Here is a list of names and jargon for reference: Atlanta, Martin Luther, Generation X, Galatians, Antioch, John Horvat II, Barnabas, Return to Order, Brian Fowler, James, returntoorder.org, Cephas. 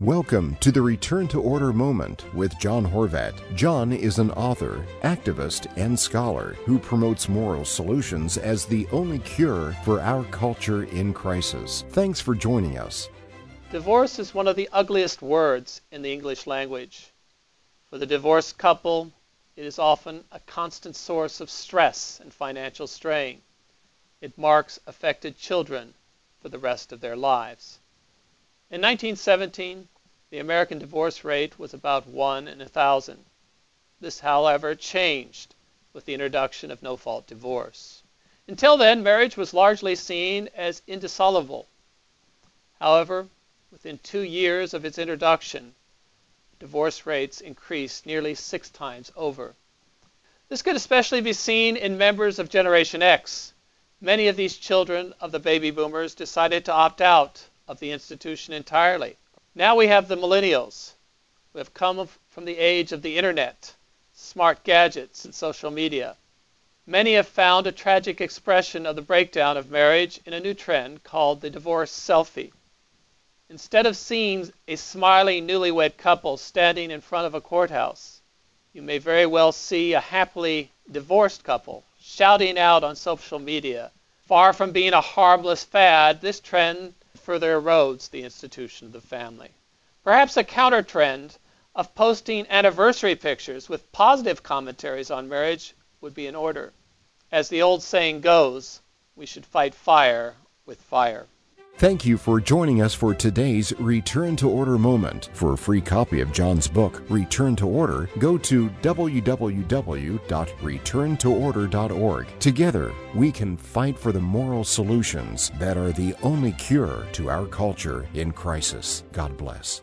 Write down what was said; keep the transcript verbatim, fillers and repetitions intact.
Welcome to the Return to Order Moment with John Horvat. John is an author, activist, and scholar who promotes moral solutions as the only cure for our culture in crisis. Thanks for joining us. Divorce is one of the ugliest words in the English language. For the divorced couple, it is often a constant source of stress and financial strain. It marks affected children for the rest of their lives. In nineteen seventeen, the American divorce rate was about one in a thousand. This, however, changed with the introduction of no-fault divorce. Until then, marriage was largely seen as indissoluble. However, within two years of its introduction, divorce rates increased nearly six times over. This could especially be seen in members of Generation X. Many of these children of the baby boomers decided to opt out of the institution entirely. Now we have the millennials who have come from the age of the internet, smart gadgets, and social media. Many have found a tragic expression of the breakdown of marriage in a new trend called the divorce selfie. Instead of seeing a smiling newlywed couple standing in front of a courthouse, you may very well see a happily divorced couple shouting out on social media. Far from being a harmless fad, this trend further erodes the institution of the family. Perhaps a counter-trend of posting anniversary pictures with positive commentaries on marriage would be in order. As the old saying goes, we should fight fire with fire. Thank you for joining us for today's Return to Order Moment. For a free copy of John's book, Return to Order, go to w w w dot return to order dot org. Together, we can fight for the moral solutions that are the only cure to our culture in crisis. God bless.